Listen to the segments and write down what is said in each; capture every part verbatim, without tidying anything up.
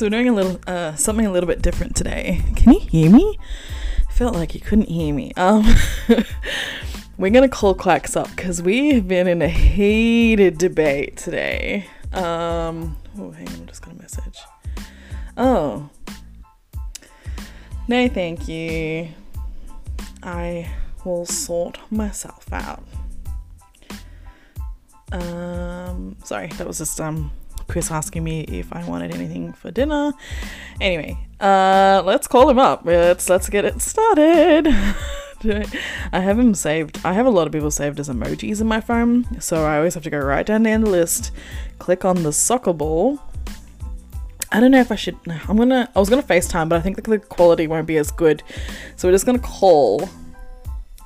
So we're doing a little uh, something a little bit different today. Can you hear me? I felt like you couldn't hear me. Um, we're gonna call quacks up because we have been in a heated debate today. Um, oh, hang on, I just got a message. Oh, no, thank you. I will sort myself out. Um, sorry, that was just um. Chris asking me if I wanted anything for dinner. Anyway, uh, let's call him up. Let's let's get it started. I have him saved. I have a lot of people saved as emojis in my phone, so I always have to go right down the end of the list, click on the soccer ball. I don't know if I should. I'm gonna. I was gonna FaceTime, but I think the quality won't be as good, so we're just gonna call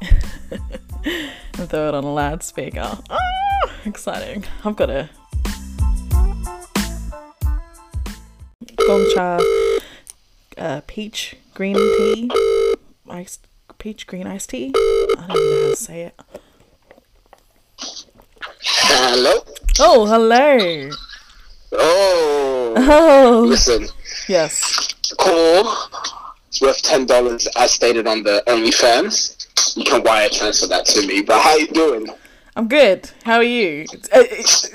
and throw it on a loudspeaker. Ah, exciting! I've got a. Gongcha uh, peach green tea, iced peach green iced tea. I don't even know how to say it. Hello. Oh, hello. Oh. Oh. Listen. Yes. Call. It's worth ten dollars, as stated on the OnlyFans. You can wire transfer that to me. But how you doing? I'm good. How are you? Uh,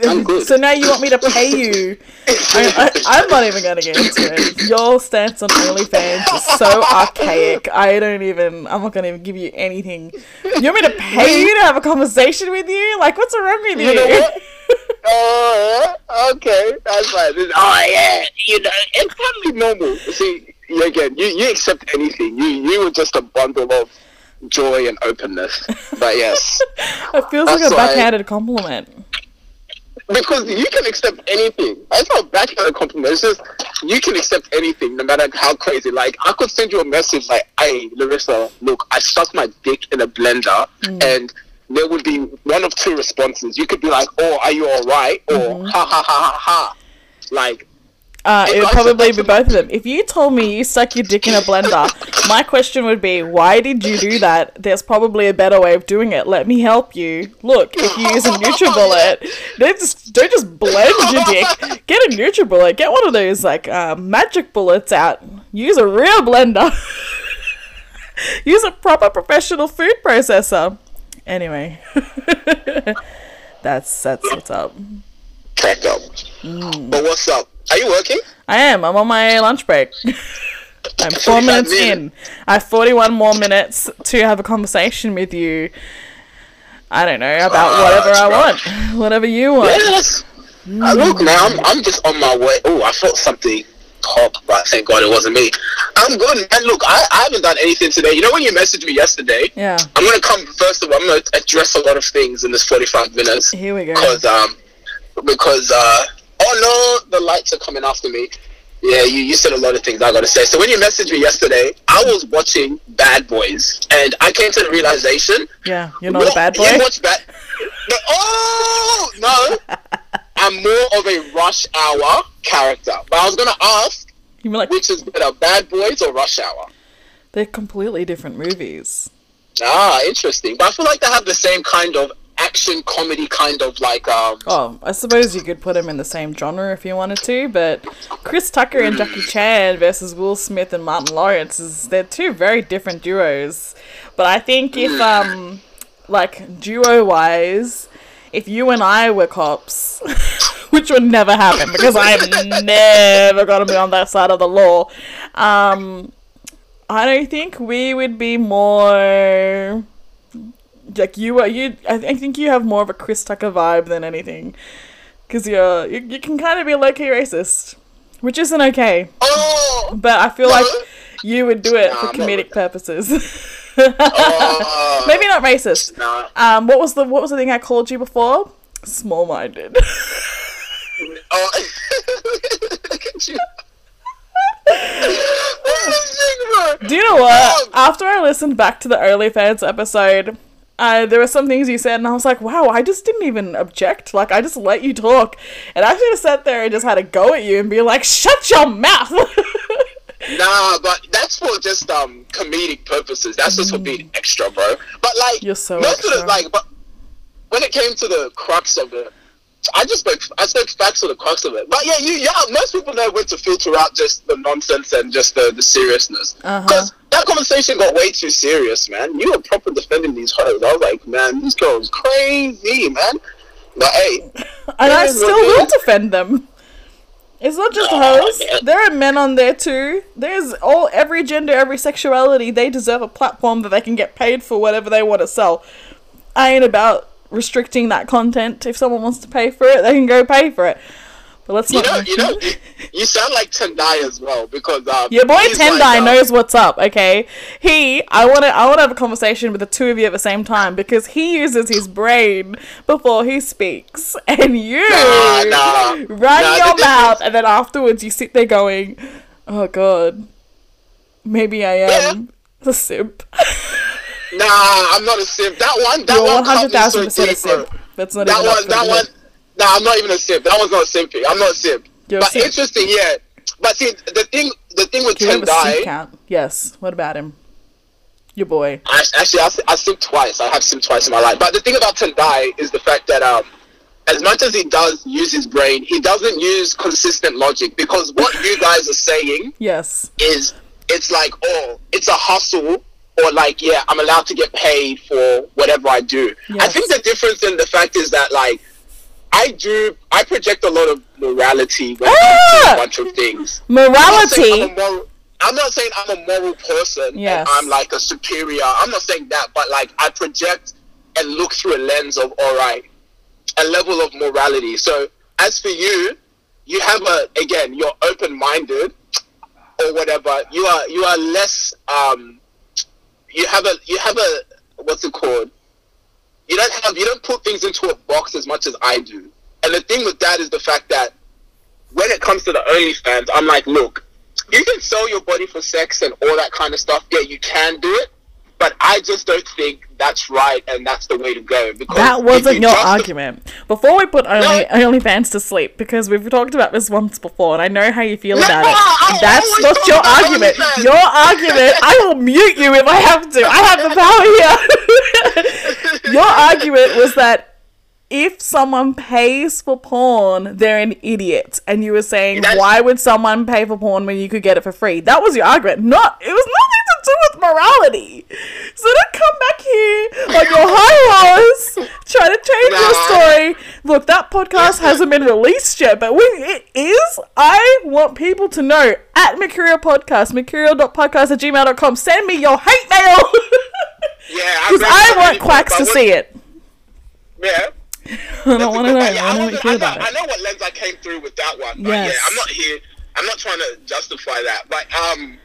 I'm good. So now you want me to pay you? I, I, I'm not even going to get into it. Your stance on OnlyFans is so archaic. I don't even... I'm not going to even give you anything. You want me to pay you to have a conversation with you? Like, what's wrong with you? You know what? Oh, uh, okay. That's fine. Oh, yeah. You know, it's totally normal. See, again, you, you accept anything. You, you were just a bundle of... joy and openness, but yes, it feels like a backhanded compliment because you can accept anything. It's not a backhanded compliment, it's just you can accept anything no matter how crazy. Like, I could send you a message like, hey, Larissa, look, I stuck my dick in a blender, mm. and there would be one of two responses. You could be like, oh, are you all right? Or mm-hmm. ha ha ha ha ha. Like, Uh, it would probably be both of them. If you told me you stuck your dick in a blender, my question would be, why did you do that? There's probably a better way of doing it. Let me help you. Look, if you use a NutriBullet, don't just, don't just blend your dick. Get a NutriBullet. Get one of those, like, uh, magic bullets out. Use a real blender. Use a proper professional food processor. Anyway. that's, that's what's up. Cracked up. Mm. But what's up? Are you working? I am. I'm on my lunch break. I'm four minutes in. I have forty-one more minutes to have a conversation with you. I don't know, about uh, whatever I right. want. Whatever you want. Yes. Mm. Uh, look, now I'm, I'm just on my way. Oh, I felt something pop, but thank God it wasn't me. I'm good. And look, I, I haven't done anything today. You know when you messaged me yesterday? Yeah. I'm going to come, first of all, I'm going to address a lot of things in this forty-five minutes. Here we go. Because, um, because, uh... oh no, the lights are coming after me. Yeah, you, you said a lot of things I gotta say. So when you messaged me yesterday, I was watching Bad Boys, and I came to the realization. Yeah, you're not well, a bad boy. You watch bad. No, oh no, I'm more of a Rush Hour character. But I was gonna ask, you mean like, which is better, Bad Boys or Rush Hour? They're completely different movies. Ah, interesting. But I feel like they have the same kind of action comedy kind of like um oh I suppose you could put them in the same genre if you wanted to, but Chris Tucker and Jackie Chan versus Will Smith and Martin Lawrence is they're two very different duos. But I think if um like duo wise, if you and I were cops, which would never happen because I am never gonna be on that side of the law, um I don't think we would be more like you are. You, I, th- I think you have more of a Chris Tucker vibe than anything, because you're you, you can kind of be low-key racist, which isn't okay. Oh, but I feel no. like you would do it nah, for comedic purposes. Oh, maybe not racist. Nah. Um, what was the what was the thing I called you before? Small-minded. Oh, look at you. Do you know what? After I listened back to the OnlyFans episode. Uh, there were some things you said, and I was like, wow, I just didn't even object. Like, I just let you talk. And I should have sat there and just had a go at you and be like, shut your mouth. Nah, but that's for just um comedic purposes. That's just mm. for being extra, bro. But, like, You're so most extra. of the, like, but when it came to the crux of the I just spoke, I spoke facts to the crux of it. But yeah, you, yeah, most people know when to filter out just the nonsense and just the, the seriousness. Because uh-huh. that conversation got way too serious, man. You were proper defending these hoes. I was like, man, this girl's crazy, man. But hey. And I still will defend them. It's not just oh, hoes. Yeah. There are men on there too. There's all, every gender, every sexuality. They deserve a platform that they can get paid for whatever they want to sell. I ain't about restricting that content. If someone wants to pay for it, they can go pay for it. But let's you not. Know, you know, you, you sound like Tendai as well, because um, your boy Tendai like, um, knows what's up. Okay, he. I want to. I want to have a conversation with the two of you at the same time, because he uses his brain before he speaks, and you nah, nah, run nah, your mouth, and then afterwards you sit there going, "Oh God, maybe I am yeah. a simp." Nah, I'm not a simp. That one, that You're one, one hundred thousand percent a simp. That's not that even one. That one. Nah, I'm not even a simp. That one's not simping. I'm not a simp. You're but a simp. Interesting, yeah. But see, the thing, the thing with Tendai. Yes. What about him? Your boy. I, actually, I, I simped twice. I have simped twice in my life. But the thing about Tendai is the fact that um, as much as he does use his brain, he doesn't use consistent logic, because what you guys are saying. Yes. Is it's like oh, it's a hustle. Or like, yeah, I'm allowed to get paid for whatever I do. Yes. I think the difference in the fact is that, like, I do, I project a lot of morality when ah! I do a bunch of things. Morality? I'm not saying I'm a moral, I'm not saying I'm a moral person. Yes. And I'm like a superior. I'm not saying that, but like, I project and look through a lens of, all right, a level of morality. So as for you, you have a, again, you're open-minded or whatever. You are, you are less, um, You have a, you have a, what's it called? You don't have, you don't put things into a box as much as I do. And the thing with that is the fact that when it comes to the OnlyFans, I'm like, look, you can sell your body for sex and all that kind of stuff. Yeah, you can do it. But I just don't think that's right and that's the way to go. Because that wasn't your argument. The- before we put only no. OnlyFans to sleep, because we've talked about this once before and I know how you feel no, about it. I, that's not your argument. OnlyFans. Your argument, I will mute you if I have to. I have the power here. Your argument was that if someone pays for porn, they're an idiot. And you were saying, that's- why would someone pay for porn when you could get it for free? That was your argument. Not, it was nothing do with morality, so don't come back here on your high horse trying to change nah. your story. Look, that podcast hasn't been released yet, but when it is, I want people to know at Mercurial podcast, mercurial dot podcast at gmail dot com, send me your hate mail. Yeah, because I, I want quacks to see it. Yeah, I don't want to know. I want to hear about it. I know what lens I came through with that one, but yes. yeah, I'm not here. I'm not trying to justify that, but um,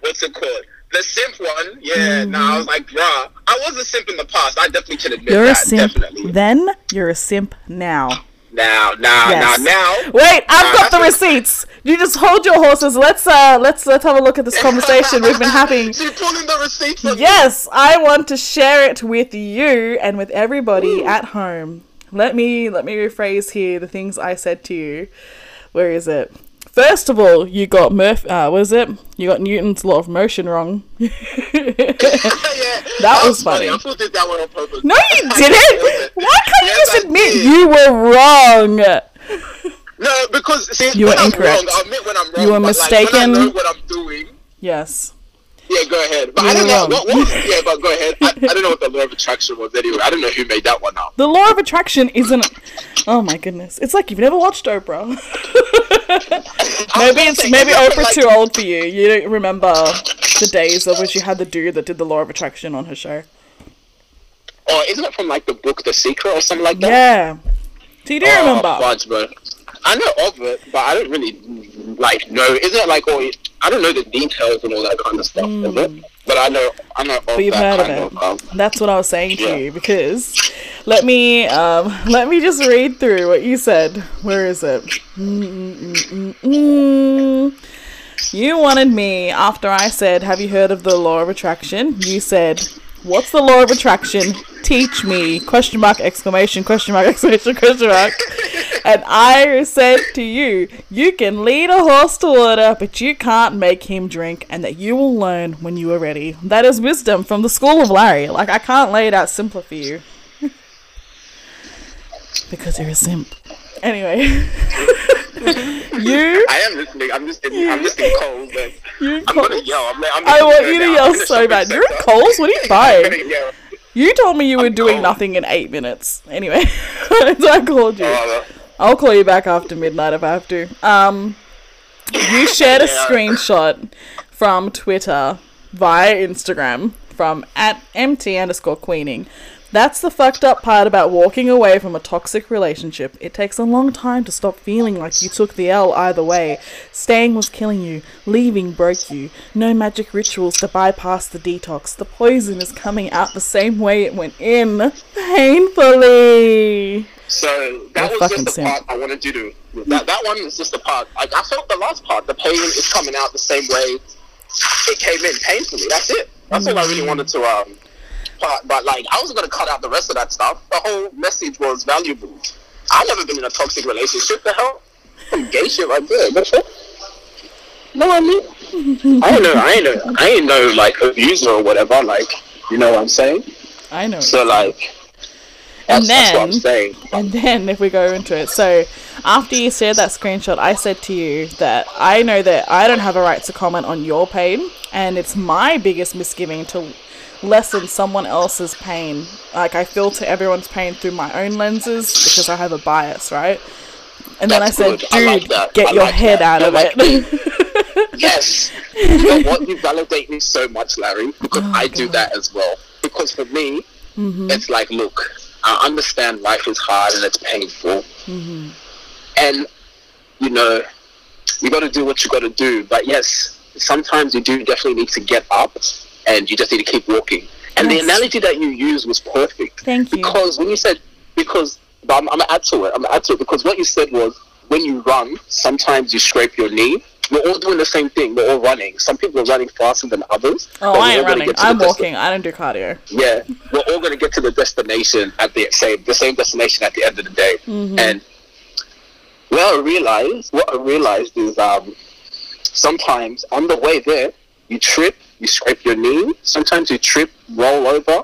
what's it called? The simp one, yeah, mm. nah, I was like, bruh, I was a simp in the past. I definitely can admit you're that, a simp definitely. Then, you're a simp now. Now, now, yes. now, now. Wait, I've nah, got the receipts. A... You just hold your horses. Let's uh, let's let's have a look at this conversation we've been having. She's pulling the receipts. Yes, me. I want to share it with you and with everybody Ooh. at home. Let me let me rephrase here the things I said to you. Where is it? First of all, you got Murph. Uh, what is it? You got Newton's law of motion wrong. yeah, that, that was, was funny. funny. I still did that one on purpose. No, you didn't. Why can't yes, you just admit you were wrong? No, because see, you were incorrect. I'm wrong, I'll admit when I'm wrong. You were mistaken. Like, when I know what I'm doing. Yes. Yeah, go ahead. But you I don't know. What, what, yeah, but go ahead. I, I don't know what the law of attraction was anyway. I don't know who made that one up. The law of attraction isn't. Oh my goodness! It's like you've never watched Oprah. maybe it's say, maybe Oprah's like... too old for you. You don't remember the days of when she had the dude that did the law of attraction on her show. Oh, isn't it from like the book The Secret or something like that? Yeah. Do you do oh, remember? Fudge, bro. I know of it, but I don't really like know. Isn't it like all? It... I don't know the details and all that kind of stuff, mm. is it? But I know, I know. But you've heard of it. Of, um, That's what I was saying to yeah. you, because let me, um, let me just read through what you said. Where is it? Mm-mm-mm-mm. You wanted me after I said, "Have you heard of the law of attraction?" You said, "What's the law of attraction? Teach me!" Question mark! Exclamation! Question mark! Exclamation! Question mark! And I said to you, you can lead a horse to water, but you can't make him drink, and that you will learn when you are ready. That is wisdom from the school of Larry. Like, I can't lay it out simpler for you. Because you're a simp. Anyway. You I am listening. I'm just in, you, I'm just in Coles. You in Coles? I'm gonna yell. I'm, I'm I want you to now. yell so bad. You're in Coles? What are you buying? You told me you were I'm doing cold. nothing in eight minutes. Anyway, so I called you. Oh, no. I'll call you back after midnight if I have to. Um, you shared a yeah. screenshot from Twitter via Instagram from at mt underscore queening. That's the fucked up part about walking away from a toxic relationship. It takes a long time to stop feeling like you took the L either way. Staying was killing you. Leaving broke you. No magic rituals to bypass the detox. The poison is coming out the same way it went in. Painfully. So that You're was just the simp. part I wanted you to... That, that one was just the part. I, I felt the last part. The pain is coming out the same way it came in. Painfully. That's it. That's mm. all I really wanted to... um. But, but like I wasn't going to cut out the rest of that stuff. The whole message was valuable. I've never been in a toxic relationship. The hell, some gay shit right there. No, I mean, I ain't know, I ain't know, I ain't no like abuser or whatever. Like, you know what I'm saying? I know. So like, that's, and then, that's what I'm saying. And then if we go into it, so after you shared that screenshot, I said to you that I know that I don't have a right to comment on your pain, and it's my biggest misgiving to lessen someone else's pain. Like, I filter everyone's pain through my own lenses because I have a bias, right? And That's then I good. said, dude, I like get I your like head that. out I of like it. Yes. You know what? You validate me so much, Larry, because oh, I God. do that as well. Because for me, mm-hmm. it's like, look, I understand life is hard and it's painful. Mm-hmm. And, you know, you got to do what you got to do. But yes, sometimes you do definitely need to get up. And you just need to keep walking. And yes. the analogy that you used was perfect. Thank you. Because when you said, because but I'm, I'm gonna add to it. I'm gonna add to it because what you said was, when you run, sometimes you scrape your knee. We're all doing the same thing. We're all running. Some people are running faster than others. Oh, I ain't running. I'm walking. I don't do cardio. Yeah, we're all gonna get to the destination at the same the same destination at the end of the day. Mm-hmm. And well, I realized what I realized is um, sometimes on the way there you trip. You scrape your knee. Sometimes you trip, roll over,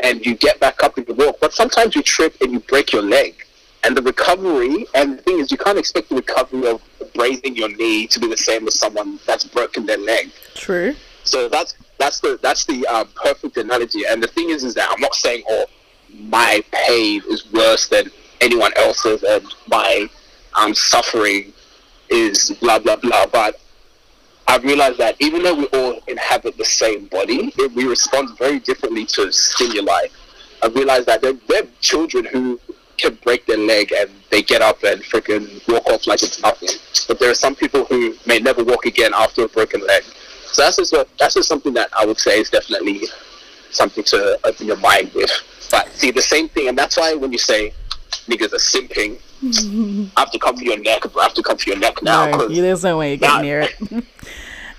and you get back up and you walk. But sometimes you trip and you break your leg. And the recovery, and the thing is, you can't expect the recovery of raising your knee to be the same as someone that's broken their leg. True. So that's that's the that's the uh, perfect analogy. And the thing is, is that I'm not saying, oh, my pain is worse than anyone else's, and my um, suffering is blah blah blah. But I've realized that even though we all inhabit the same body, it, we respond very differently to stimuli. I've realized that there, there are children who can break their leg and they get up and freaking walk off like it's nothing. But there are some people who may never walk again after a broken leg. So that's just, what, that's just something that I would say is definitely something to open your mind with. But see, the same thing, and that's why when you say niggas are simping, I have to come for your neck, bro. I have to come for your neck now. No, there's no way you get nah. near it.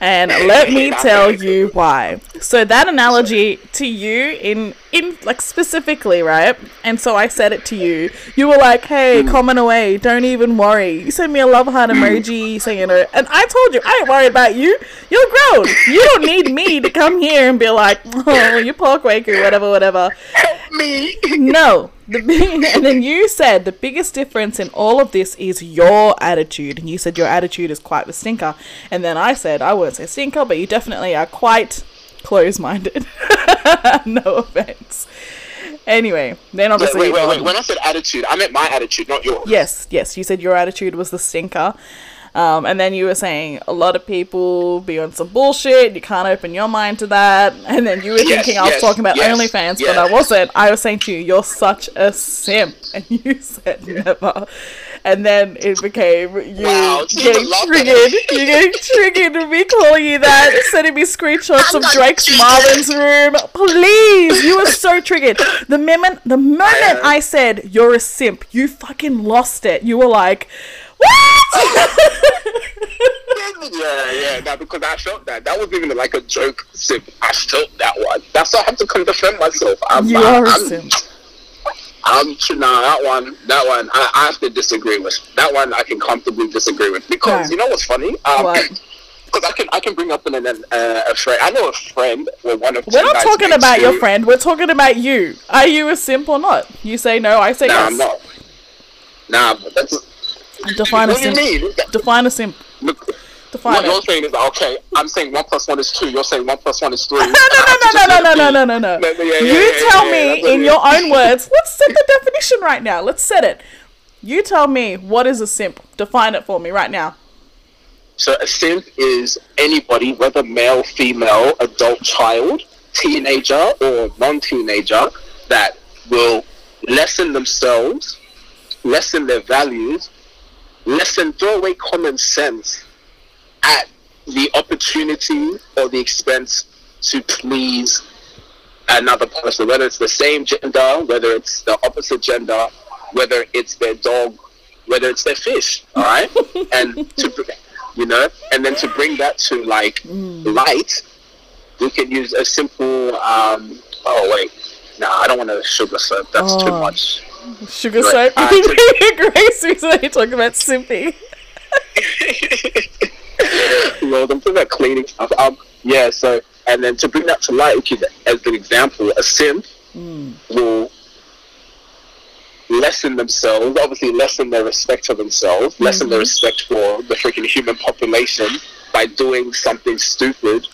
And let me tell you why. So that analogy to you in in like specifically, right? And so I said it to you. You were like, "Hey, mm. comment away. Don't even worry." You sent me a love heart emoji, saying it. And I told you, I ain't worried about you. You're grown. You don't need me to come here and be like, "Oh, you're pork waker, whatever, whatever." Help me. No. The big, and then you said the biggest difference in all of this is your attitude, and you said your attitude is quite a stinker, and then I said I wouldn't say stinker, but you definitely are quite close-minded. No offense. Anyway, then obviously wait, wait, wait, wait. When I said attitude, I meant my attitude, not yours. Yes, yes, you said your attitude was the stinker. Um, and then you were saying a lot of people be on some bullshit. You can't open your mind to that. And then you were yes, thinking I was yes, talking about yes, OnlyFans, yes. but I wasn't. I was saying to you, you're such a simp. And you said yeah. never. And then it became you wow, getting triggered. You're getting triggered with me calling you that, sending me screenshots I'm of Drake's triggered. Marvin's Room. Please, you were so triggered. The moment, the moment I said you're a simp, you fucking lost it. You were like, what? yeah, yeah, no, because I felt that. That wasn't even like a joke simp. I felt that one. That's why I have to come defend myself. I'm, you I'm, are a I'm, simp. I'm, I'm, nah, that one, that one, I, I have to disagree with. That one I can comfortably disagree with. Because, yeah. you know what's funny? Um, what? Because I can, I can bring up an, an, uh, a friend. I know a friend or one of two We're not talking about your friend. We're talking about you. Are you a simp or not? You say no, I say no, yes. No, I'm not. Nah, but that's define what a simp. You mean? Define a simp. Define. What you're saying is like, okay, I'm saying one plus one is two. You're saying one plus one is three. no, no, no, no, no, no, no, no, no, no. Yeah, yeah, you yeah, tell yeah, me yeah, in your own words. Let's set the definition right now. Let's set it. You tell me, what is a simp? Define it for me right now. So a simp is anybody, whether male, female, adult, child, teenager or non-teenager, that will lessen themselves, lessen their values, lessen throwaway common sense at the opportunity or the expense to please another person, whether it's the same gender, whether it's the opposite gender, whether it's their dog, whether it's their fish, all right? And to, you know, and then to bring that to like mm. light, we can use a simple, um, oh wait, no, nah, I don't want to sugar soap, that's oh. too much. Sugar but soap? I, to, Grace, recently you talk about simping. Well, don't put that cleaning stuff up. Yeah, so, and then to bring that to light, okay, as an example, a simp mm. will lessen themselves, obviously lessen their respect for themselves, mm-hmm. lessen their respect for the freaking human population by doing something stupid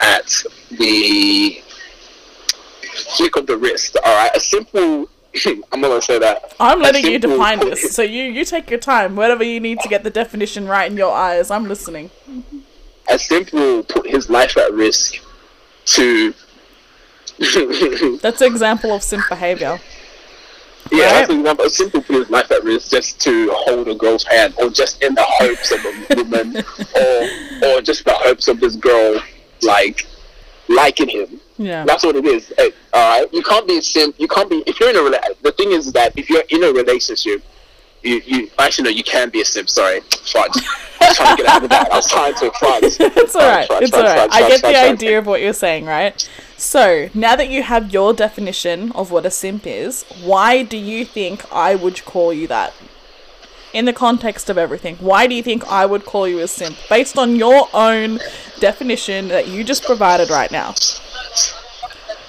at the flick of the wrist. All right, a simple I'm not gonna say that. I'm letting you define this, so you you take your time, whatever you need to get the definition right in your eyes. I'm listening. A simp will put his life at risk to that's an example of simp behavior. Yeah, right. That's an example. A simple put life at risk just to hold a girl's hand, or just in the hopes of a woman, or or just the hopes of this girl like liking him. Yeah, that's what it is. Hey, all right, you can't be a simp. You can't be if you're in a relationship. The thing is that if you're in a relationship, you you actually no, you can be a simp. Sorry, fudge. I was trying to get out of that. I was trying to fudge. It's all right. Fudge, it's fudge, all right. Fudge, I get fudge, the fudge, idea fudge. of what you're saying, right? So, now that you have your definition of what a simp is, why do you think I would call you that? In the context of everything, why do you think I would call you a simp? Based on your own definition that you just provided right now.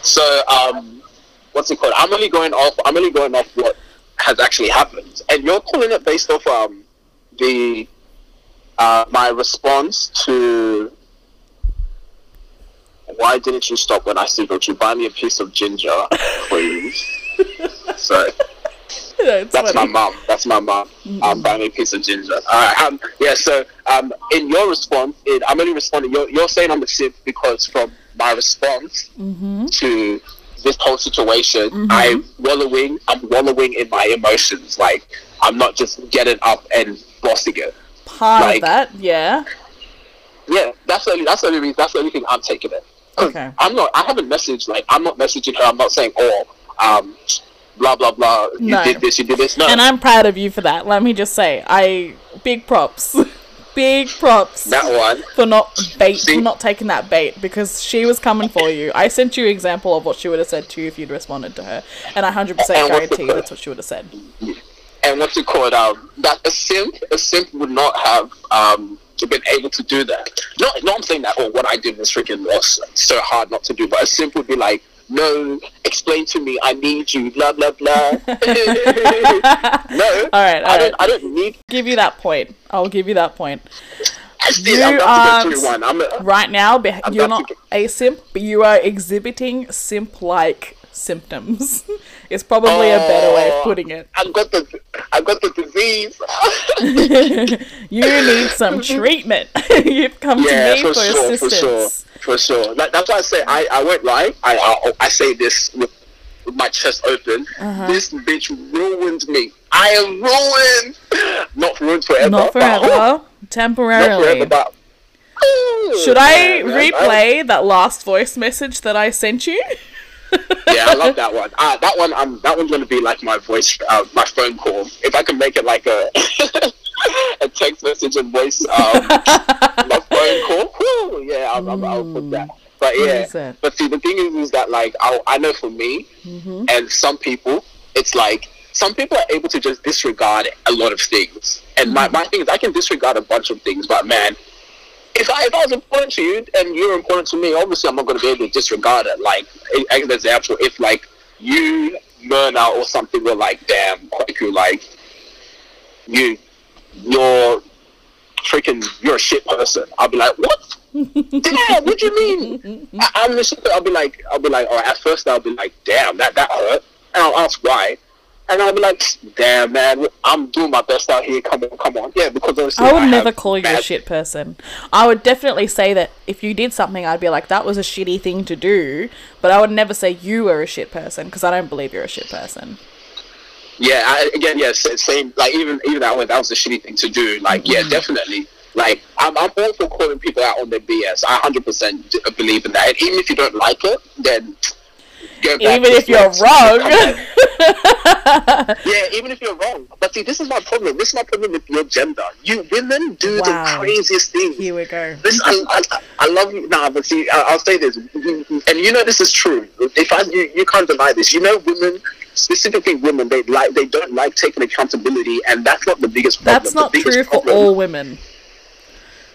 So, um, what's it called? I'm only going off, I'm only going off what has actually happened. And you're calling it based off um, the uh, my response to... Why didn't you stop when I signaled you? Buy me a piece of ginger, please. So no, that's funny. my mum. That's my mum. Mm-hmm. Um, buy me a piece of ginger. All right. Um, yeah. So um, in your response, it, I'm only responding. You're, you're saying I'm a simp because from my response mm-hmm. to this whole situation, mm-hmm. I'm wallowing. I'm wallowing in my emotions. Like I'm not just getting up and bossing it. Part like, of that, yeah. Yeah. That's the only. That's the only reason. That's the only thing I'm taking it. Okay. I'm not. I haven't messaged. Like, I'm not messaging her. I'm not saying, "Oh, um, blah blah blah. You no. did this. You did this." No. And I'm proud of you for that. Let me just say, I big props, big props. That one for not bait, See? for not taking that bait, because she was coming for you. I sent you an example of what she would have said to you if you'd responded to her, and I hundred percent guarantee that's what she would have said. And what's it called? Um, that a simp, a simp would not have um. been able to do that. No, no, I'm saying that, oh, what I did was freaking was so hard not to do, but a simp would be like, no, explain to me, I need you, blah, blah, blah. no, all right, all I, don't, right. I don't need... Give you that point. I'll give you that point. You I'm are, to to I'm a, right now, beh- you're not to... a simp, but you are exhibiting simp-like symptoms. It's probably oh, a better way of putting it. I've got the, I've got the disease. You need some treatment. You've come yeah, to me for, for sure, assistance. For sure, for sure. That, that's why I say I, I won't lie. I, I, I say this with my chest open. Uh-huh. This bitch ruined me. I am ruined. Not ruined forever. Not forever. But, oh, temporarily. Not forever, but, oh, Should I man, replay man. that last voice message that I sent you? Yeah, I love that one. Uh, that one, um, that one's gonna be like my voice, uh, my phone call. If I can make it like a a text message and voice, um, my phone call. Woo, yeah, I'll, mm. I'll put that. But yeah, but see, the thing is, is that like I, I know for me mm-hmm. and some people, it's like some people are able to just disregard a lot of things. And mm. my my thing is, I can disregard a bunch of things, but man. If I, if I was important to you and you were important to me, obviously I'm not going to be able to disregard it. Like, as an example, if, like, you learn out or something, we're like, damn, like, you like, you, you're freaking, you're a shit person. I'll be like, what? Damn, what do you mean? I, I'm just, I'll be like, I'll be like, all right, at first I'll be like, damn, that, that hurt. And I'll ask why. And I'll be like, damn, man, I'm doing my best out here. Come on, come on. Yeah, because obviously I would I never call you a shit person. I would definitely say that if you did something, I'd be like, that was a shitty thing to do. But I would never say you were a shit person because I don't believe you're a shit person. Yeah, I, again, yes, yeah, same. Like, even even that was, that was a shitty thing to do. Like, mm-hmm. yeah, definitely. Like, I'm, I'm all for calling people out on their B S. I one hundred percent d- believe in that. And even if you don't like it, then... Even if you're wrong. Yeah, even if you're wrong. But see, this is my problem. This is my problem with your gender. You women do wow. the craziest things. Here we go. This, I, I, I love you. Nah, but see, I, I'll say this. And you know this is true. If I, you, you can't deny this. You know women... Specifically, women they like they don't like taking accountability, and that's not the biggest problem. That's not true for all women.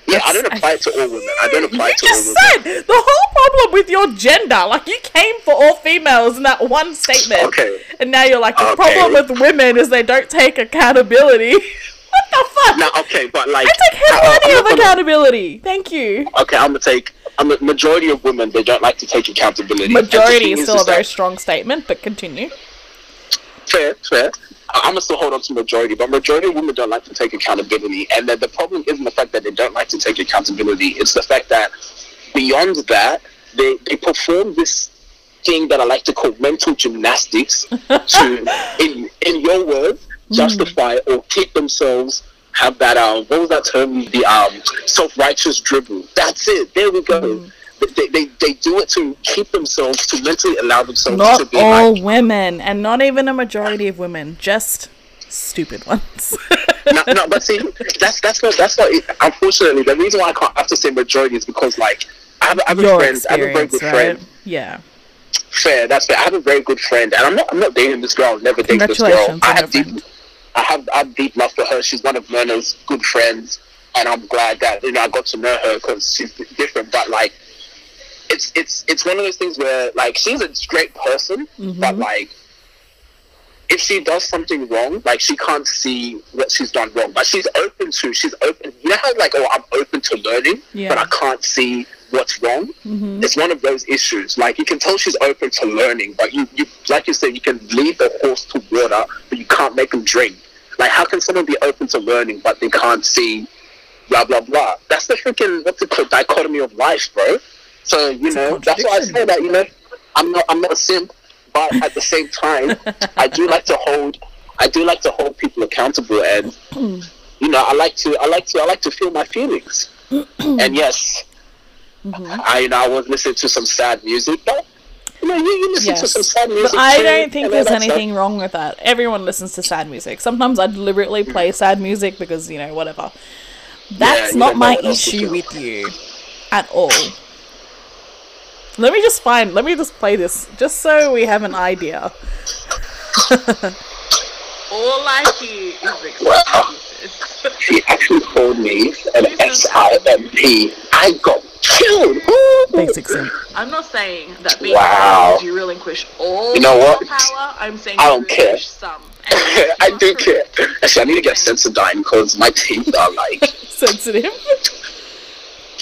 Yeah, that's, I don't apply I, it to all women. I don't apply it to all women. You just said the whole problem with your gender. Like you came for all females in that one statement, okay. And now you're like the okay. problem with women is they don't take accountability. What the fuck? No, okay, but like I take plenty uh, of accountability. Gonna, Thank you. Okay, I'm gonna take. A majority of women they don't like to take accountability. Majority is still a very strong statement, but continue. Fair, fair. I'm gonna still hold on to majority, but majority of women don't like to take accountability, and that the problem isn't the fact that they don't like to take accountability. It's the fact that beyond that, they, they perform this thing that I like to call mental gymnastics to, in in your words, justify mm. or keep themselves. Have that um, what was that term? The um, self-righteous dribble. That's it. There we go. Mm. They, they they do it to keep themselves, to mentally allow themselves not to be all like, women, and not even a majority of women, just stupid ones. no, no, but see, that's that's not that's not. It. Unfortunately, the reason why I can't have to say majority is because like I have, I have a friend, I have a very good right? friend. Yeah, fair. That's fair. I have a very good friend, and I'm not I'm not dating this girl. I'll never date this girl. I have deep, I have I have deep love for her. She's one of Myrna's good friends, and I'm glad that you know I got to know her because she's different. But like. It's it's it's one of those things where like she's a great person, mm-hmm. but like if she does something wrong, like she can't see what she's done wrong. But she's open to she's open. You know how like oh I'm open to learning, yeah. but I can't see what's wrong. Mm-hmm. It's one of those issues. Like you can tell she's open to learning, but you, you like you said you can lead the horse to water, but you can't make them drink. Like how can someone be open to learning but they can't see blah blah blah? That's the freaking what's it called dichotomy of life, bro. So, you know, that's why I say that, you know, I'm not, I'm not a simp, but at the same time, I do like to hold, I do like to hold people accountable and, you know, I like to, I like to, I like to feel my feelings. And yes, mm-hmm. I, you know, I was listening to some sad music, but, you know, you, you listen yes. to some sad music. But I too, don't think there's anything stuff. wrong with that. Everyone listens to sad music. Sometimes I deliberately play sad music because, you know, whatever. That's yeah, not my issue with you at all. Let me just find, let me just play this, just so we have an idea. All I hear is excuses. Well, she actually called me an S I M P. I got killed. Basically. I'm not saying that being wow. you relinquish all you know what? power. I'm saying I don't you relinquish care. some. I do care. Actually, I need to get Sensodyne because my teeth are like... sensitive?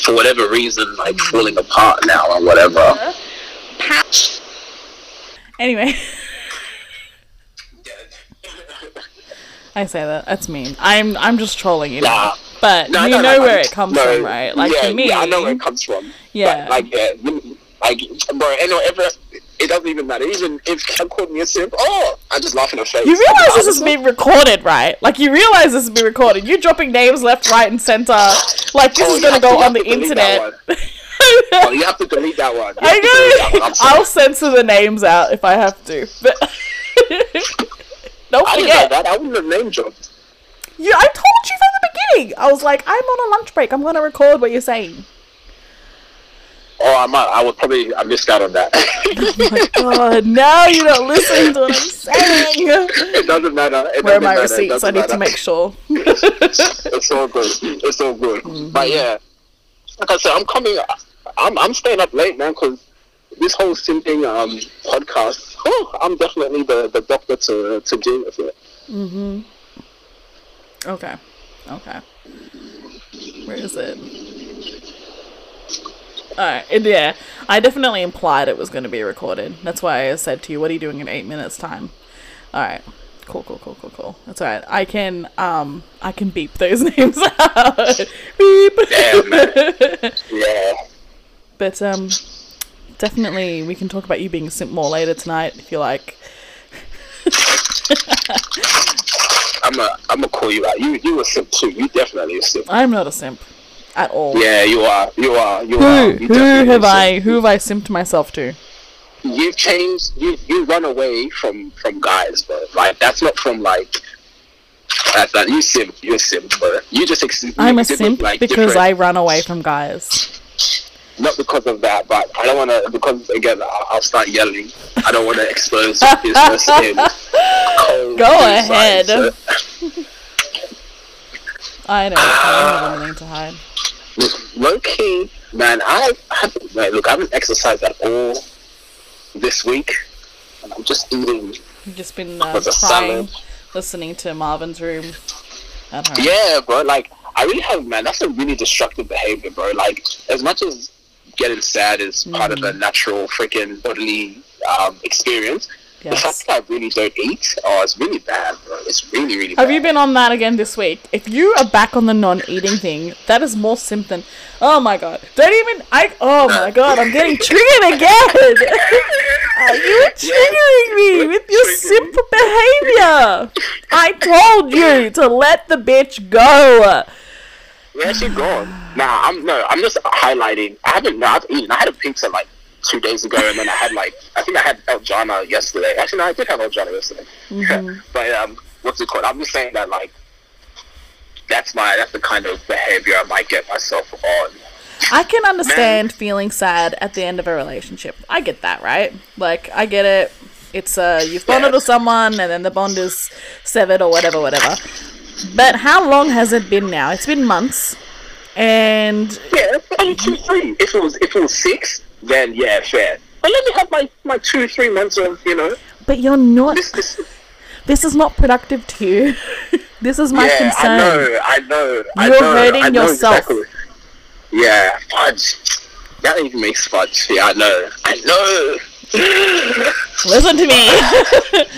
For whatever reason, like falling apart now or whatever. Anyway, I say that that's mean. I'm I'm just trolling you. Nah. Know? But no, you no, know no, where no, it comes no, from, right? Like yeah, for me, yeah, I know where it comes from. Yeah, but, like yeah, like bro, anyway, ever. It doesn't even matter. Even if Cam called me a simp, oh, I just laugh in her face. You realise this is being recorded, right? Like, you realise this is being recorded. You're dropping names left, right, and centre. Like, this oh, is going to go on the internet. Oh, you have to delete that one. I know. One. I'll censor the names out if I have to. But don't forget. I didn't know that. I wouldn't have name dropped. You, I told you from the beginning. I was like, I'm on a lunch break. I'm going to record what you're saying. Oh, I might. I would probably. I missed out on that. Oh my god! Now you don't listen to what I'm saying. It doesn't matter. It Where doesn't are my matter. receipts? I need matter. to make sure. It's all good. It's all good. Mm-hmm. But yeah, like I said, I'm coming. I'm I'm staying up late, man, because this whole simping um podcast. Oh, I'm definitely the, the doctor to to deal with it. Mhm. Okay. Okay. Where is it? Alright, yeah. I definitely implied it was going to be recorded. That's why I said to you, what are you doing in eight minutes time? Alright. Cool, cool, cool, cool, cool. That's alright. I can, um, I can beep those names out. Beep. Damn. Yeah. But, um, definitely we can talk about you being a simp more later tonight if you like. I'm a, I'm a call you out. You, you a simp too. You definitely a simp. I'm not a simp at all. Yeah, you are. You are. You who, are. You who have I? Who have I simped myself to? You've changed. You you run away from from guys, bro. Like that's not from like. That's not you simp. You're a simp, bro. You just. Ex- I'm a simp like, because different. I run away from guys. Not because of that, but I don't want to, because, again, I'll start yelling. I don't want to expose your business in cold. Go ahead. Signs, so. I don't have anything to hide. Look, low-key, man, I haven't, man, look, I haven't exercised at all this week, and I'm just eating. You've just been uh, crying, listening to Marvin's Room at home. Yeah, bro, like, I really have, man, that's a really destructive behavior, bro. Like, as much as getting sad is mm. part of the natural freaking bodily um, experience. Yes. The fact that I really don't eat, oh, it's really bad, bro. It's really, really bad. Have you been on that again this week? If you are back on the non-eating thing, that is more simp than, oh my god, don't even, I, oh my god, I'm getting triggered again. Are you triggering me with your simp behavior? I told you to let the bitch go. Where's she gone? Nah, I'm no, I'm just highlighting. I haven't, no, I've eaten. I had a pizza like two days ago, and then I had like, I think I had Eljana yesterday. Actually, no, I did have Eljana yesterday. Mm-hmm. But um, what's it called? I'm just saying that like, that's my, that's the kind of behavior I might get myself on. I can understand Man. feeling sad at the end of a relationship. I get that, right? Like, I get it. It's uh, you've bonded yeah. with someone, and then the bond is severed or whatever, whatever. But how long has it been now? It's been months, and yeah, it's been two, three. If it was, if it was six, then yeah, fair. But let me have my my two, three months of, you know. But you're not. This, this, this is not productive to you. This is my yeah, concern. Yeah, I know, I know. You're I know, hurting I know yourself. Exactly. Yeah, fudge. That even makes fudge. Yeah, I know. I know. Listen to me.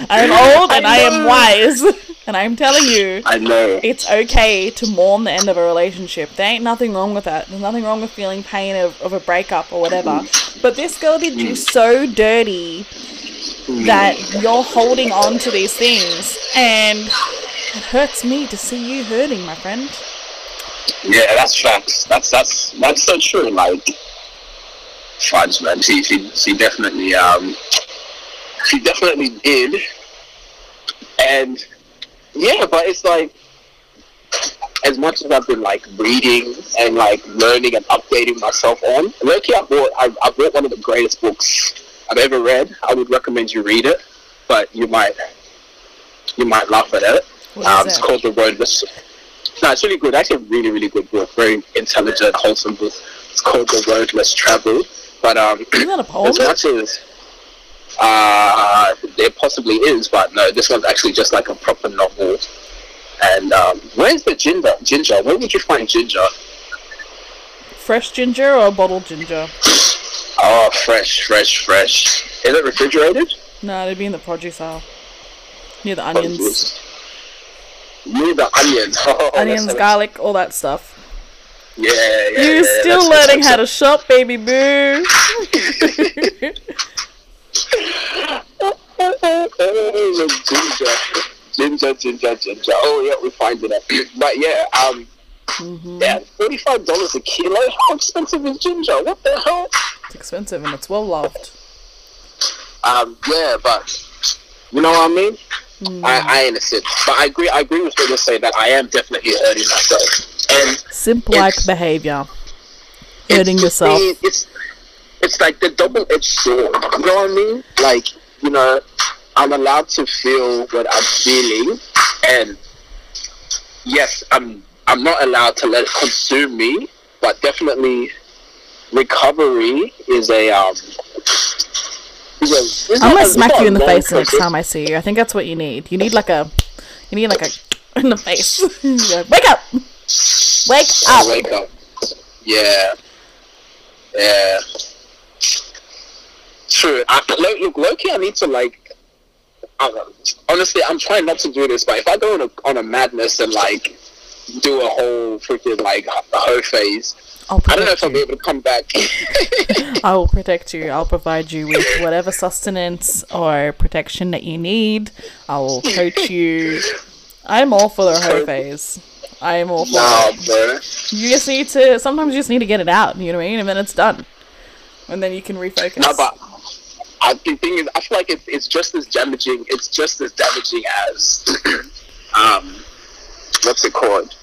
I am old and I, I am wise. And I'm telling you, I know it's okay to mourn the end of a relationship. There ain't nothing wrong with that. There's nothing wrong with feeling pain of, of a breakup or whatever. But this girl did you so dirty that you're holding on to these things. And it hurts me to see you hurting, my friend. Yeah, that's facts. That's that's that's so true. Like, fudge, man. She she she definitely um she definitely did. And yeah, but it's like, as much as I've been like reading and like learning and updating myself on, Loki, I bought I, I bought one of the greatest books I've ever read. I would recommend you read it, but you might you might laugh at it. What um, is it's it? called The Road Less. No, it's really good. Actually, a really really good book. Very intelligent, wholesome book. It's called The Road Less Traveled. But um, isn't that a poem? As much as Uh, it possibly is, but no, this one's actually just like a proper novel. And um, where's the ginger? Ginger? Where would you find ginger? Fresh ginger or bottled ginger? Oh, fresh, fresh, fresh. Is it refrigerated? No, it'd be in the produce aisle. Near the onions. Produce. Near the onions. Oh, onions, garlic, all that stuff. Yeah, yeah. You're yeah, still yeah, learning how to shop, baby boo. ginger, ginger, ginger, ginger. Oh yeah, we're finding it. But yeah, um, mm-hmm. yeah, forty-five dollars a kilo. How expensive is ginger? What the hell? It's expensive and it's well loved. Um, yeah, but you know what I mean. Mm. I, I ain't a simp, but I agree. I agree with what you say that I am definitely hurting myself. And simp-like behavior, hurting it's, yourself. It's, it's, It's like the double-edged sword, you know what I mean? Like, you know, I'm allowed to feel what I'm feeling, and yes, I'm I'm not allowed to let it consume me, but definitely recovery is a... Um, is a is I'm going to smack you in the face next time I see you. I think that's what you need. You need like a... You need like a... in the face. Like, wake up! Wake up! Wake up. Yeah. Yeah. True. I, look, low-key, I need to, like... I, honestly, I'm trying not to do this, but if I go on a, on a madness and, like, do a whole freaking, like, hoe phase... I don't know if I'll be able to come back. I will protect you. I'll provide you with whatever sustenance or protection that you need. I will coach you. I'm all for the hoe phase. I'm all for nah, it. Bro. You just need to, sometimes you just need to get it out, you know what I mean? And then it's done. And then you can refocus. No, nah, but I, the thing is, I feel like it's, it's just as damaging, it's just as damaging as, um, what's it called?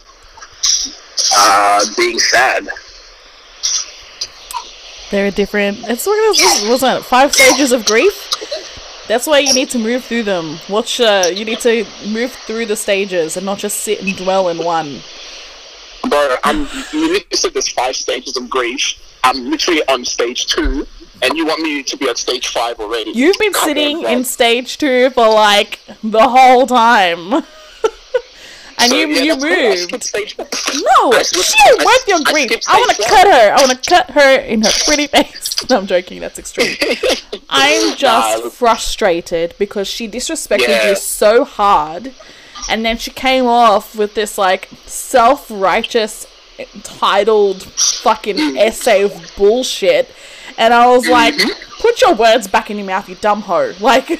Uh, being sad. There are different, it's one of those, wasn't it, five stages of grief? That's why you need to move through them. Watch, uh, you need to move through the stages and not just sit and dwell in one. Bro, I'm, you literally said there's five stages of grief. I'm literally on stage two, and you want me to be at stage five already. You've been Come sitting on, in stage two for, like, the whole time. And so, you yeah, you moved. No, shit, wipe your grief. I want to cut her. I want to cut her in her pretty face. No, I'm joking. That's extreme. I'm just nah, frustrated because she disrespected yeah. you so hard. And then she came off with this, like, self-righteous, entitled fucking mm. essay of bullshit. And I was mm-hmm. like, put your words back in your mouth, you dumb hoe. Like...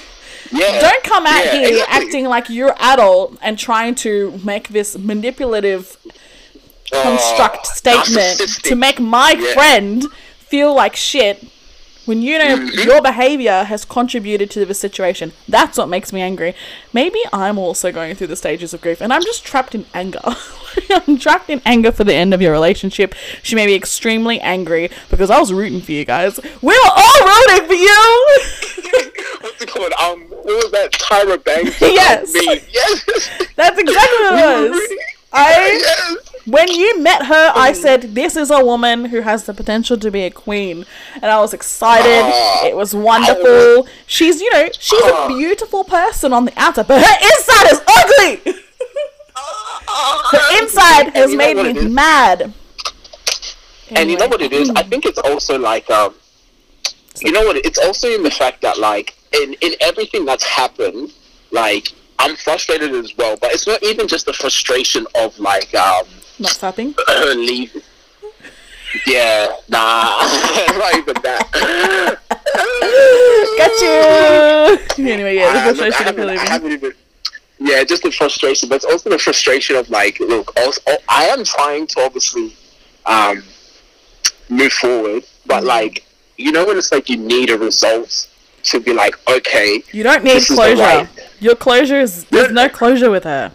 Yeah, don't come out yeah, here exactly. acting like you're adult and trying to make this manipulative uh, construct statement to make my yeah. friend feel like shit when you know mm-hmm. your behavior has contributed to the situation. That's what makes me angry. Maybe I'm also going through the stages of grief and I'm just trapped in anger. I'm trapped in anger for the end of your relationship. She may be extremely angry because I was rooting for you guys. We were all rooting for you. What's it called? Um, what was that? Tyra Banks? Yes. Yes. That's exactly what it was. I, yes. When you met her, I said, this is a woman who has the potential to be a queen. And I was excited. Uh, it was wonderful. Was, she's, you know, she's uh, a beautiful person on the outer, but her inside is ugly. Her inside has made me mad. Anyway. And you know what it is? I think it's also like, um, you know what? It's also in the fact that, like, in, in everything that's happened, like, I'm frustrated as well, but it's not even just the frustration of, like, um... not stopping? Her leaving. Yeah, nah. Not even that. Got you! Anyway, yeah, the frustration of her leaving. I haven't even... Yeah, just the frustration, but it's also the frustration of, like, look, also, I am trying to, obviously, um, move forward, but, like, you know when it's, like, you need a result to be like, okay... You don't need closure. Right. Your closure is... There's no, no closure with her.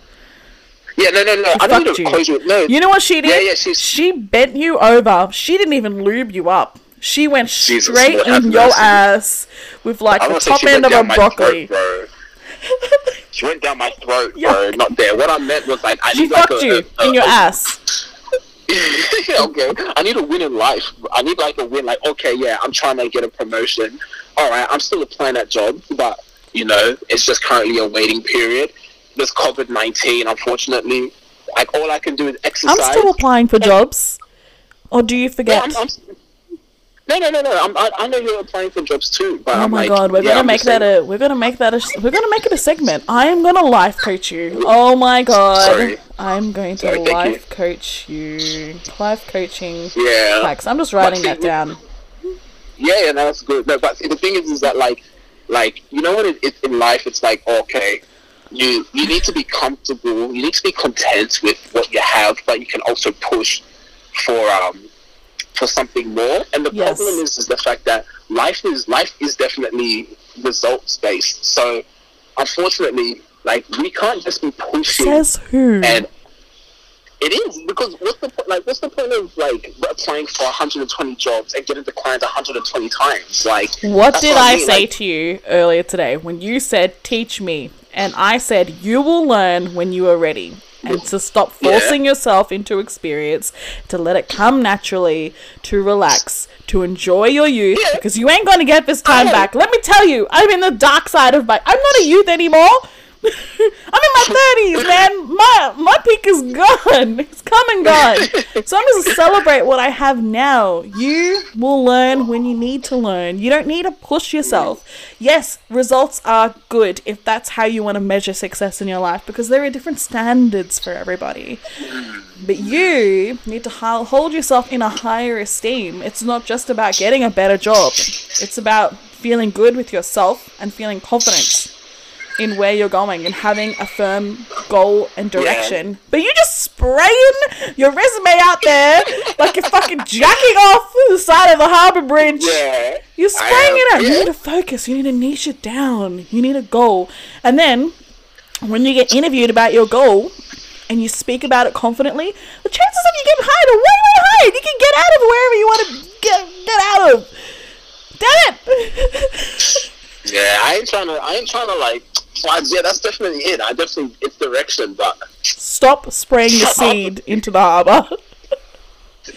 Yeah, no, no, no. She I don't need you. closure with... No. You know what she did? Yeah, yeah, she's... She bent you over. She didn't even lube you up. She went Jesus, straight Lord, in your ass with, like, the top end of a broccoli. Throat, she went down my throat, Yuck. bro. Not there. What I meant was, like... I she need, fucked like, you a, a, in your a, ass. Okay. I need a win in life. I need, like, a win. Like, okay, yeah, I'm trying to get a promotion. Alright, I'm still applying that job, but, you know, it's just currently a waiting period. There's COVID nineteen, unfortunately. Like, all I can do is exercise. I'm still applying for jobs. Or do you forget? Yeah, I'm, I'm, no, no, no, no. I'm, I, I know you're applying for jobs too, but oh I'm my like, god, we're yeah, gonna make that a. We're gonna make that a. We're gonna make it a segment. I am gonna life coach you. Oh my god. Sorry. I'm going to Sorry, life you. coach you. Life coaching. Yeah. Facts. I'm just writing that down. Yeah, yeah, no, that's good. No, but the thing is, is that like, like you know what? It, it, in life, it's like okay, you you need to be comfortable. You need to be content with what you have, but you can also push for um for something more. And the yes. problem is, is the fact that life is life is definitely results based. So unfortunately, like we can't just be pushing. Says who? And it is, because what's the point, like, what's the point of, like, applying for one hundred twenty jobs and getting declined one hundred twenty times? Like, what did what I, I mean. say like, to you earlier today when you said, teach me? And I said, you will learn when you are ready. And to stop forcing yeah. yourself into experience, to let it come naturally, to relax, to enjoy your youth, yeah. because you ain't going to get this time back. Let me tell you, I'm in the dark side of my... I'm not a youth anymore. I'm in my thirties, man. My week is gone. It's come and gone. So I'm going to celebrate what I have now. You will learn when you need to learn. You don't need to push yourself. Yes, results are good if that's how you want to measure success in your life, because there are different standards for everybody. But you need to hold yourself in a higher esteem. It's not just about getting a better job. It's about feeling good with yourself and feeling confident in where you're going and having a firm goal and direction. Yeah. But you just spraying your resume out there like you're fucking jacking off the side of the harbour bridge. Yeah. You're spraying it out. You need to focus. You need to niche it down. You need a goal. And then when you get interviewed about your goal and you speak about it confidently, the chances of you getting hired are way, way high. You can get out of wherever you want to get, get out of. Damn it! Yeah, I ain't trying to, I ain't trying to like, yeah, that's definitely it. I definitely, it's direction, but... Stop spraying the seed into the harbour.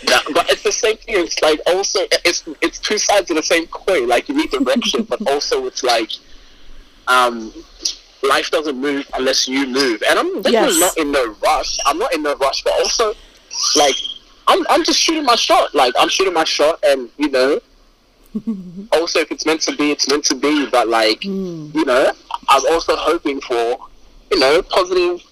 No, but it's the same thing. It's like, also, it's it's two sides of the same coin. Like, you need direction, but also it's like, um, life doesn't move unless you move. And I'm definitely yes. not in no rush. I'm not in no rush, but also, like, I'm I'm just shooting my shot. Like, I'm shooting my shot and, you know, also, if it's meant to be, it's meant to be. But like, mm. you know, I'm also hoping for, you know, positive,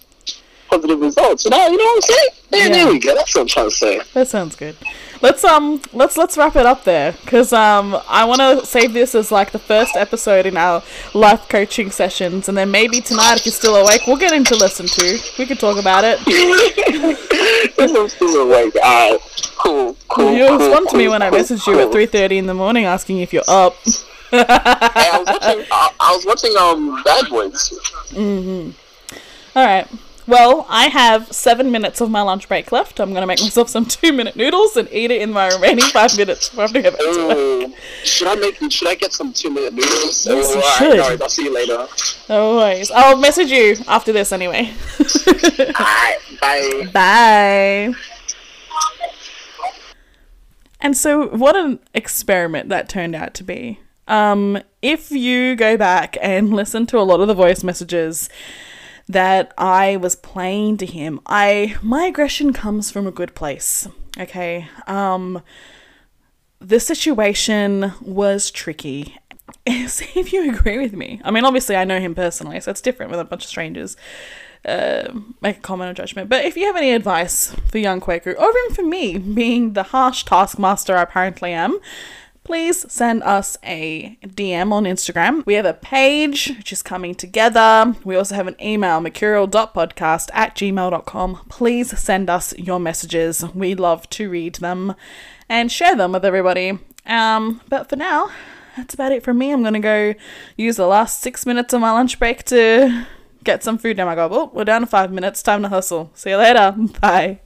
positive results. You know, you know what I'm saying? Yeah, yeah. There we go. That's what I'm trying to say. That sounds good. Let's um, let's let's wrap it up there, because um, I want to save this as like the first episode in our life coaching sessions, and then maybe tonight, if you're still awake, we'll get into lesson two. We could talk about it. If I'm still awake, alright. Cool, cool. You respond cool, to me cool, when I messaged cool, you at three thirty in the morning asking if you're up. Hey, I was watching. I, I was watching um Bad Boys. Mhm. All right. Well, I have seven minutes of my lunch break left. I'm going to make myself some two-minute noodles and eat it in my remaining five minutes before I have to go back to work. Should I make? Should I get some two-minute noodles? Yes, oh, you should. All right, I'll see you later. Always. I'll message you after this anyway. All right. Bye. Bye. And so, what an experiment that turned out to be. Um, if you go back and listen to a lot of the voice messages that I was playing to him, I my aggression comes from a good place, okay? Um, the situation was tricky. See if you agree with me. I mean, obviously I know him personally, so it's different with a bunch of strangers. Uh, make a comment or judgment. But if you have any advice for young Quaker, or even for me, being the harsh taskmaster I apparently am, please send us a D M on Instagram. We have a page which is coming together. We also have an email, mercurial dot podcast at gmail dot com. Please send us your messages. We love to read them and share them with everybody. Um, but for now, that's about it from me. I'm going to go use the last six minutes of my lunch break to get some food. Now I go, oh, we're down to five minutes. Time to hustle. See you later. Bye.